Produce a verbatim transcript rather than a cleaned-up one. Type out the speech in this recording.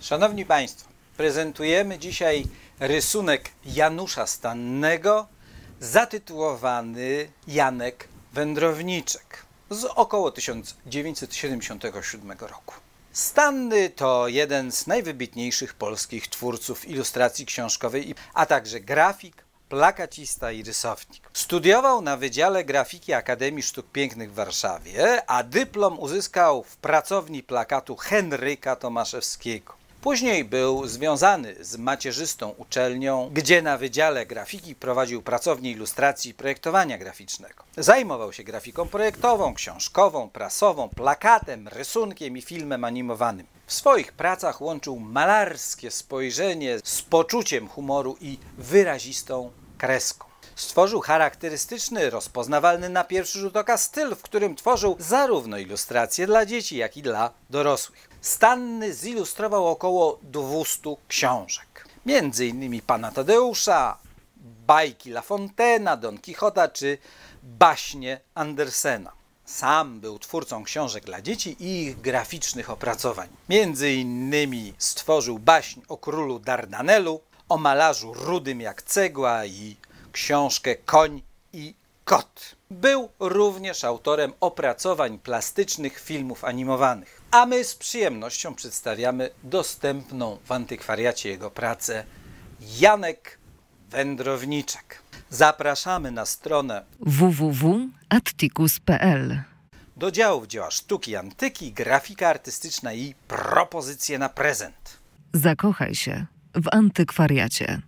Szanowni Państwo, prezentujemy dzisiaj rysunek Janusza Stannego zatytułowany Janek Wędrowniczek z około tysiąc dziewięćset siedemdziesiątego siódmego roku. Stanny to jeden z najwybitniejszych polskich twórców ilustracji książkowej, a także grafik, plakacista i rysownik. Studiował na Wydziale Grafiki Akademii Sztuk Pięknych w Warszawie, a dyplom uzyskał w pracowni plakatu Henryka Tomaszewskiego. Później był związany z macierzystą uczelnią, gdzie na Wydziale Grafiki prowadził Pracownię Ilustracji i Projektowania Graficznego. Zajmował się grafiką projektową, książkową, prasową, plakatem, rysunkiem i filmem animowanym. W swoich pracach łączył malarskie spojrzenie z poczuciem humoru i wyrazistą kreską. Stworzył charakterystyczny, rozpoznawalny na pierwszy rzut oka styl, w którym tworzył zarówno ilustracje dla dzieci, jak i dla dorosłych. Stanny zilustrował około dwustu książek, między innymi Pana Tadeusza, bajki La Fontaina, Don Quixota czy baśnie Andersena. Sam był twórcą książek dla dzieci i ich graficznych opracowań. Między innymi stworzył baśń o królu Dardanelu, o malarzu rudym jak cegła i książkę Koń i Kot. Był również autorem opracowań plastycznych filmów animowanych. A my z przyjemnością przedstawiamy dostępną w antykwariacie jego pracę Janek Wędrowniczek. Zapraszamy na stronę w w w kropka atticus kropka p l do działów dzieła sztuki antyki, grafika artystyczna i propozycje na prezent. Zakochaj się w antykwariacie.